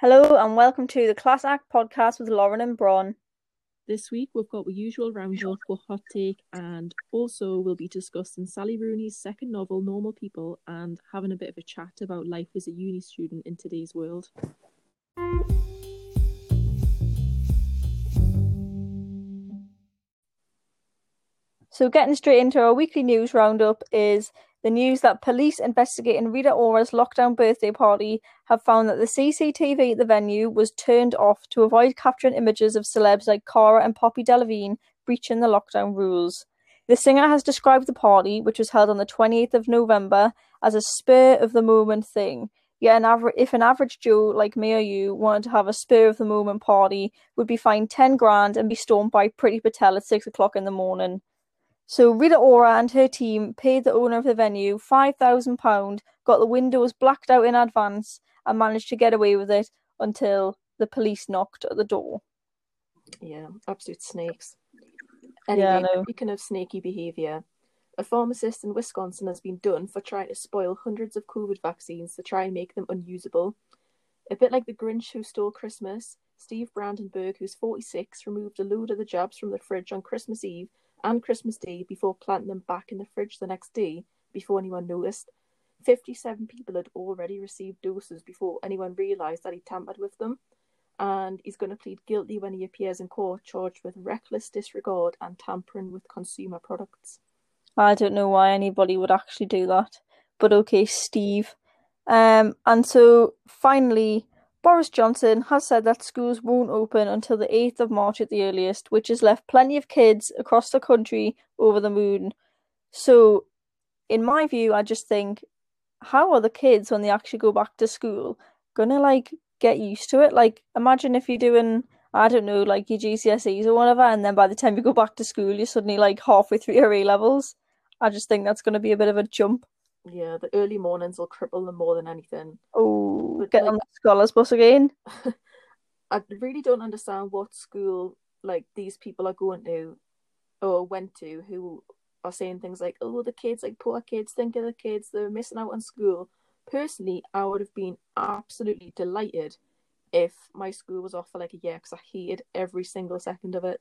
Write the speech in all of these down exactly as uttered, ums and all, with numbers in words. Hello and welcome to the Class Act podcast with Lauren and Bron. This week we've got the usual roundup for Hot Take, and also we'll be discussing Sally Rooney's second novel, Normal People, and having a bit of a chat about life as a uni student in today's world. So getting straight into our weekly news roundup is the news that police investigating Rita Ora's lockdown birthday party have found that the C C T V at the venue was turned off to avoid capturing images of celebs like Cara and Poppy Delevingne breaching the lockdown rules. The singer has described the party, which was held on the twenty-eighth of November, as a spur-of-the-moment thing. Yet an aver- if an average Joe, like me or you, wanted to have a spur-of-the-moment party, would be fined ten grand and be stormed by Priti Patel at six o'clock in the morning. So Rita Ora and her team paid the owner of the venue five thousand pounds, got the windows blacked out in advance and managed to get away with it until the police knocked at the door. Yeah, absolute snakes. Anyway, yeah, no. Speaking of snaky behaviour, a pharmacist in Wisconsin has been done for trying to spoil hundreds of COVID vaccines to try and make them unusable. A bit like the Grinch who stole Christmas, Steve Brandenburg, who's forty-six, removed a load of the jabs from the fridge on Christmas Eve and Christmas Day before planting them back in the fridge the next day before anyone noticed. fifty-seven people had already received doses before anyone realised that he tampered with them, and he's going to plead guilty when he appears in court, charged with reckless disregard and tampering with consumer products. I don't know why anybody would actually do that, but okay, Steve. Um, and so finally, Boris Johnson has said that schools won't open until the eighth of March at the earliest, which has left plenty of kids across the country over the moon. So, in my view, I just think, how are the kids, when they actually go back to school, gonna, like, get used to it? Like, imagine if you're doing, I don't know, like, your G C S Es or whatever, and then by the time you go back to school, you're suddenly, like, halfway through your A-levels. I just think that's gonna be a bit of a jump. Yeah, the early mornings will cripple them more than anything. Oh, but get like, on the scholars bus again. I really don't understand what school like these people are going to or went to who are saying things like, oh, the kids, like poor kids, think of the kids, they're missing out on school. Personally, I would have been absolutely delighted if my school was off for like a year, because I hated every single second of it.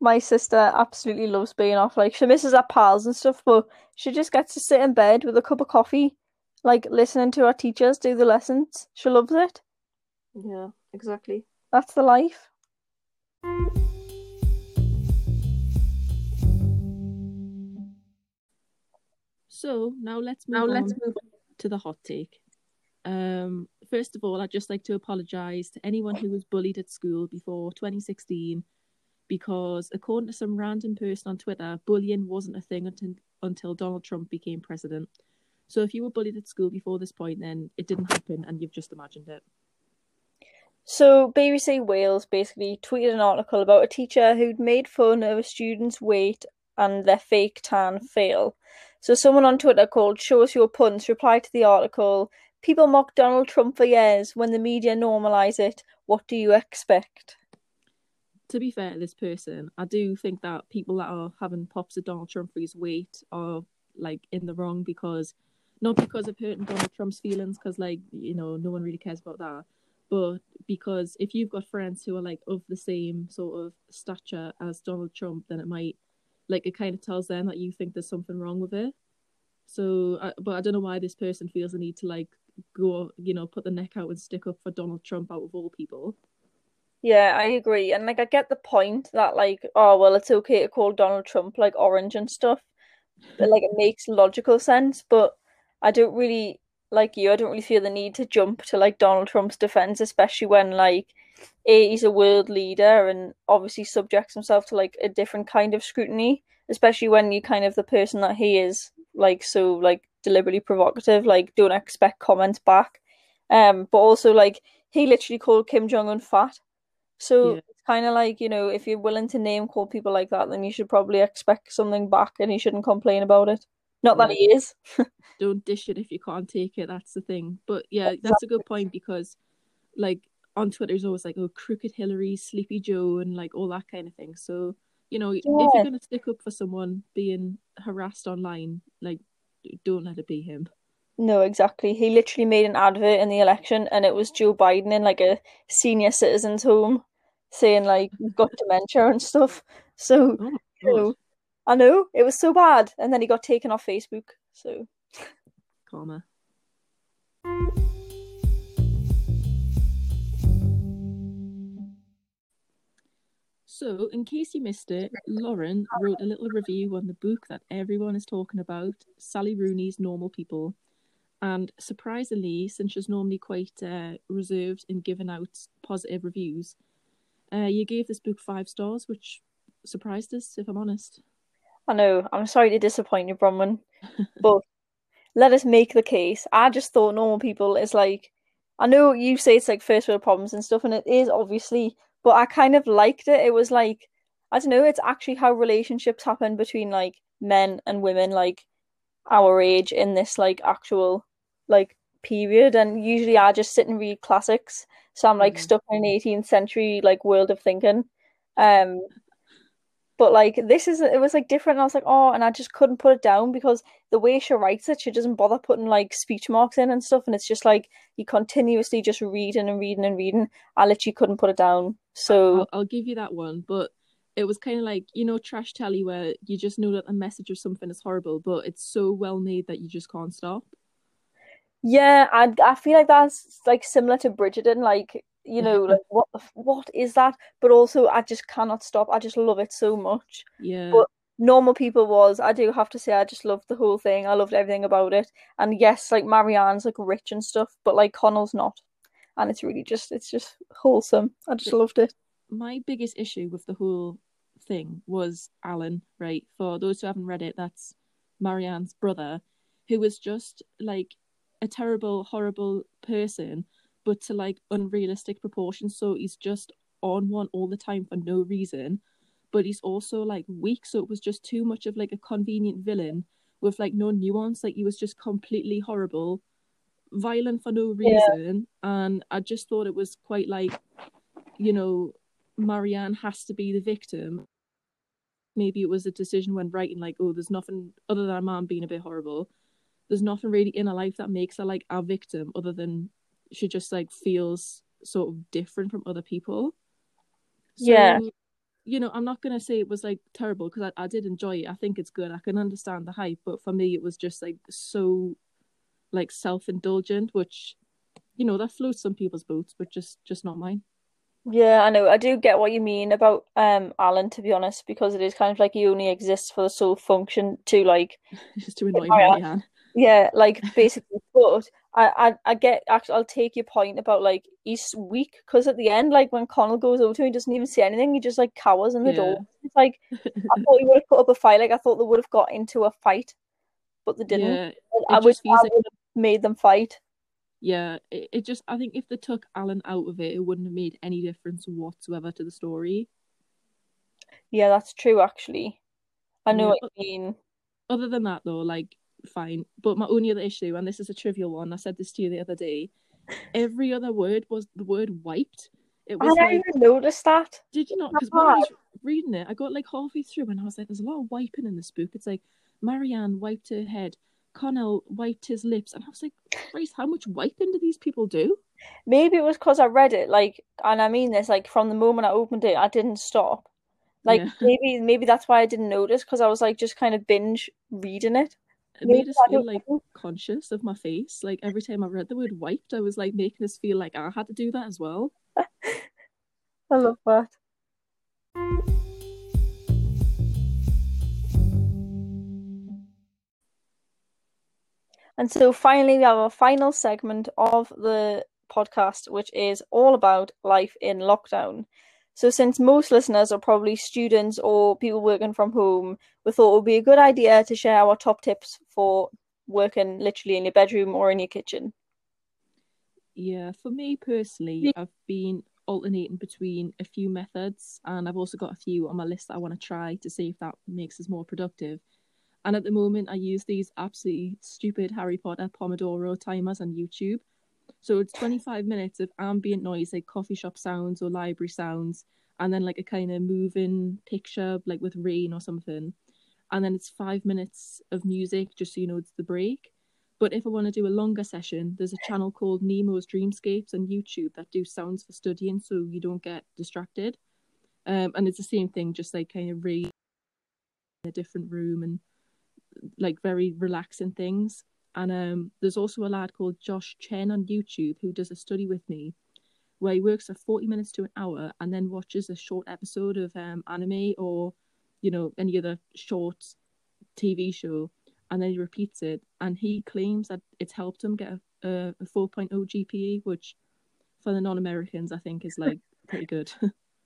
My sister absolutely loves being off. Like, she misses her pals and stuff, but she just gets to sit in bed with a cup of coffee, like, listening to her teachers do the lessons. She loves it. Yeah, exactly. That's the life. So, now let's move, now on, let's move on to the hot take. Um, first of all, I'd just like to apologise to anyone who was bullied at school before twenty sixteen, because according to some random person on Twitter, bullying wasn't a thing until, until Donald Trump became president. So if you were bullied at school before this point, then it didn't happen and you've just imagined it. So B B C Wales basically tweeted an article about a teacher who'd made fun of a student's weight and their fake tan fail. So someone on Twitter called Show Us Your Puns replied to the article, people mock Donald Trump for years. When the media normalise it, what do you expect? To be fair to this person, I do think that people that are having pops at Donald Trump for his weight are, like, in the wrong, because, not because of hurting Donald Trump's feelings, because, like, you know, no one really cares about that, but because if you've got friends who are, like, of the same sort of stature as Donald Trump, then it might, like, it kind of tells them that you think there's something wrong with it. So, I, but I don't know why this person feels the need to, like, go, you know, put the neck out and stick up for Donald Trump out of all people. Yeah, I agree. And, like, I get the point that, like, oh, well, it's okay to call Donald Trump, like, orange and stuff. But, like, it makes logical sense. But I don't really, like you, I don't really feel the need to jump to, like, Donald Trump's defence, especially when, like, A, he's a world leader and obviously subjects himself to, like, a different kind of scrutiny, especially when you're kind of the person that he is, like, so, like, deliberately provocative, like, don't expect comments back. Um, but also, like, he literally called Kim Jong-un fat. So yeah. It's kind of like, you know, if you're willing to name call people like that, then you should probably expect something back and you shouldn't complain about it. Not that he is. Don't dish it if you can't take it. That's the thing. But yeah, exactly. That's a good point, because, like, on Twitter it's always like, oh, crooked Hillary, sleepy Joe, and, like, all that kind of thing. So, you know, yeah. If you're going to stick up for someone being harassed online, like, don't let it be him. No, exactly. He literally made an advert in the election, and it was Joe Biden in like a senior citizen's home saying like you've got dementia and stuff. So oh, you know, I know it was so bad, and then he got taken off Facebook. So karma. So, in case you missed it, Lauren wrote a little review on the book that everyone is talking about, Sally Rooney's Normal People. And surprisingly, since she's normally quite uh, reserved in giving out positive reviews, uh, you gave this book five stars, which surprised us, if I'm honest. I know. I'm sorry to disappoint you, Bronwyn, but let us make the case. I just thought Normal People is like, I know you say it's like first world problems and stuff, and it is obviously... But I kind of liked it. It was like, I don't know, it's actually how relationships happen between, like, men and women, like, our age in this, like, actual, like, period. And usually I just sit and read classics. So I'm, like, mm-hmm. stuck in an eighteenth century, like, world of thinking. Um, But, like, this is, it was, like, different. And I was like, oh, and I just couldn't put it down because the way she writes it, she doesn't bother putting, like, speech marks in and stuff. And it's just, like, you continuously just reading and reading and reading. I literally couldn't put it down. So I'll, I'll give you that one, but it was kind of like, you know, trash telly where you just know that the message or something is horrible, but it's so well made that you just can't stop. Yeah, I I feel like that's like similar to Bridgerton, like, you know, like what what is that? But also, I just cannot stop. I just love it so much. Yeah. But Normal People was, I do have to say, I just loved the whole thing. I loved everything about it. And yes, like Marianne's like rich and stuff, but like Connell's not. And it's really just, it's just wholesome. I just loved it. My biggest issue with the whole thing was Alan, right? For those who haven't read it, that's Marianne's brother, who was just, like, a terrible, horrible person, but to, like, unrealistic proportions. So he's just on one all the time for no reason. But he's also, like, weak. So it was just too much of, like, a convenient villain with, like, no nuance. Like, he was just completely horrible, violent for no reason, yeah. And I just thought it was quite like, you know, Marianne has to be the victim. Maybe it was a decision when writing, like, oh, there's nothing other than a man being a bit horrible, there's nothing really in her life that makes her like a victim, other than she just like feels sort of different from other people. So, yeah, you know, I'm not gonna say it was like terrible, because I, I did enjoy it. I think it's good. I can understand the hype, but for me it was just like so like self-indulgent, which, you know, that floats some people's boats, but just just not mine. Yeah, I know. I do get what you mean about um Alan, to be honest, because it is kind of like he only exists for the sole function to like just to annoy Marianne. Yeah, like basically. But I, I, I get. Actually, I'll take your point about like he's weak, because at the end, like when Connell goes over to him, he doesn't even say anything. He just like cowers in the yeah. door. It's like I thought he would have put up a fight. Like I thought they would have got into a fight, but they didn't. Yeah, I would. Made them fight. Yeah, it, it just, I think if they took Alan out of it, it wouldn't have made any difference whatsoever to the story. Yeah, that's true, actually. I know yeah, what you mean. Other than that, though, like, fine. But my only other issue, and this is a trivial one, I said this to you the other day, every other word was the word wiped. It was I didn't like, even notice that. Did you not? Because when I was reading it, I got, like, halfway through, and I was like, there's a lot of wiping in this book. It's like, Marianne wiped her head, Connell wiped his lips, and I was like, Christ, how much wiping do these people do? Maybe it was because I read it, like, and I mean this, like, from the moment I opened it, I didn't stop. Like, yeah. maybe maybe that's why I didn't notice, because I was, like, just kind of binge reading it. It maybe made us feel, like, know. conscious of my face. Like, every time I read the word wiped, I was, like, making us feel like I had to do that as well. I love that. And so finally, we have our final segment of the podcast, which is all about life in lockdown. So since most listeners are probably students or people working from home, we thought it would be a good idea to share our top tips for working literally in your bedroom or in your kitchen. Yeah, for me personally, I've been alternating between a few methods, and I've also got a few on my list that I want to try to see if that makes us more productive. And at the moment, I use these absolutely stupid Harry Potter Pomodoro timers on YouTube. So it's twenty-five minutes of ambient noise, like coffee shop sounds or library sounds, and then like a kind of moving picture, like with rain or something. And then it's five minutes of music, just so you know it's the break. But if I want to do a longer session, there's a channel called Nemo's Dreamscapes on YouTube that do sounds for studying so you don't get distracted. Um, and it's the same thing, just like kind of read in a different room and like very relaxing things. And um, there's also a lad called Josh Chen on YouTube who does a study with me where he works for forty minutes to an hour and then watches a short episode of um, anime or, you know, any other short T V show. And then he repeats it, and he claims that it's helped him get a, a, a four point oh G P A, which for the non-Americans, I think, is like pretty good.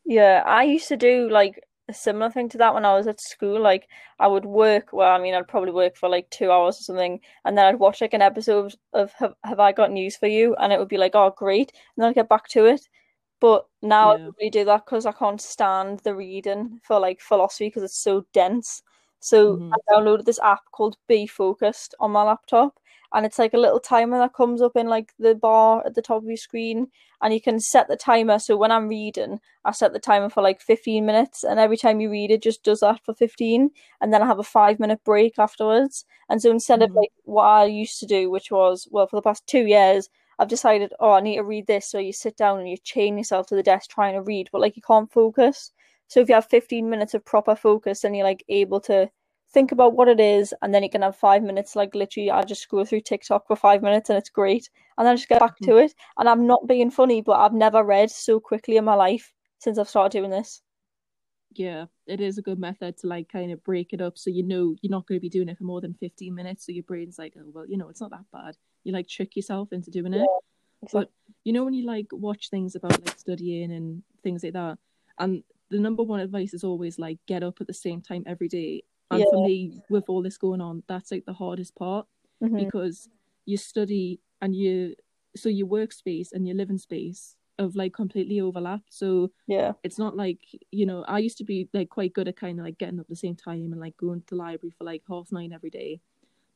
Yeah, I used to do like a similar thing to that when I was at school. Like I would work, well, I mean, I'd probably work for like two hours or something, and then I'd watch like an episode of Have, Have I Got News for You? And it would be like, oh, great. And then I'd get back to it. But now yeah. I really do that because I can't stand the reading for like philosophy because it's so dense. So mm-hmm. I downloaded this app called Be Focused on my laptop, and it's like a little timer that comes up in like the bar at the top of your screen, and you can set the timer. So when I'm reading, I set the timer for like fifteen minutes, and every time you read, it just does that for fifteen, and then I have a five minute break afterwards. And so instead mm-hmm. of like what I used to do, which was, well, for the past two years, I've decided, oh, I need to read this. So you sit down and you chain yourself to the desk trying to read, but like you can't focus. So if you have fifteen minutes of proper focus, then you're like able to think about what it is, and then you can have five minutes. Like literally, I just scroll through TikTok for five minutes, and it's great. And then I just get back to it. And I'm not being funny, but I've never read so quickly in my life since I've started doing this. Yeah, it is a good method to like kind of break it up, so you know you're not going to be doing it for more than fifteen minutes. So your brain's like, oh well, you know, it's not that bad. You like trick yourself into doing it. Yeah, exactly. But you know when you like watch things about like studying and things like that, and the number one advice is always like get up at the same time every day. And yeah. for me, with all this going on, that's like the hardest part mm-hmm. because you study and you, so your workspace and your living space of like completely overlap. So yeah, it's not like, you know, I used to be like quite good at kind of like getting up at the same time and like going to the library for like half nine every day.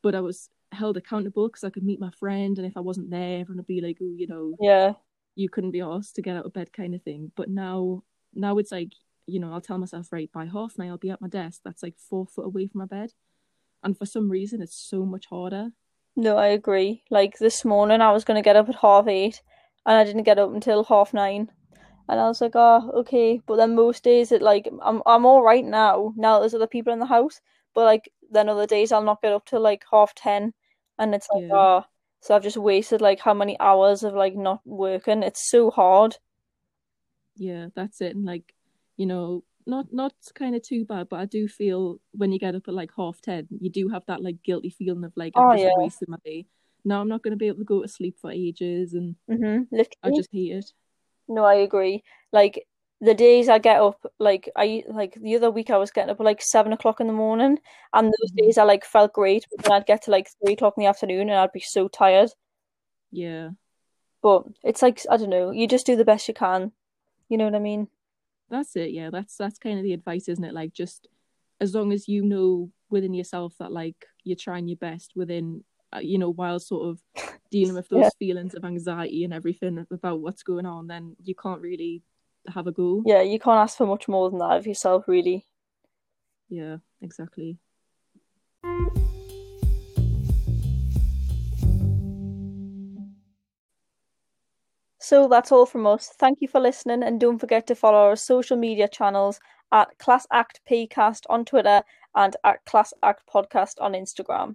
But I was held accountable because I could meet my friend, and if I wasn't there, everyone would be like, oh, you know, yeah, you couldn't be asked to get out of bed kind of thing. But now, now it's like, you know, I'll tell myself, right, by half nine I'll be at my desk that's like four foot away from my bed, and for some reason it's so much harder. No, I agree. Like this morning I was going to get up at half eight and I didn't get up until half nine, and I was like, oh okay. But then most days it like I'm I'm all right now now there's other people in the house, but like then other days I'll not get up till like half ten, and it's like yeah. oh so I've just wasted like how many hours of like not working. It's so hard. Yeah, that's it. And like, you know, not not kind of too bad, but I do feel when you get up at like half ten, you do have that like guilty feeling of like, I'm oh, just yeah. wasting my day. Now I'm not going to be able to go to sleep for ages, and mm-hmm. I just hate it. No, I agree. Like the days I get up, like I like the other week I was getting up at like seven o'clock in the morning, and those mm-hmm. days I like felt great, but then I'd get to like three o'clock in the afternoon and I'd be so tired. Yeah, but it's like, I don't know, you just do the best you can. You know what I mean? That's it. Yeah, that's that's kind of the advice, isn't it? Like, just as long as you know within yourself that like you're trying your best within, you know, while sort of dealing with those yeah. feelings of anxiety and everything about what's going on, then you can't really have a go. Yeah, you can't ask for much more than that of yourself, really. Yeah, exactly. So that's all from us. Thank you for listening, and don't forget to follow our social media channels at Class Act P cast on Twitter and at Class Act Podcast on Instagram.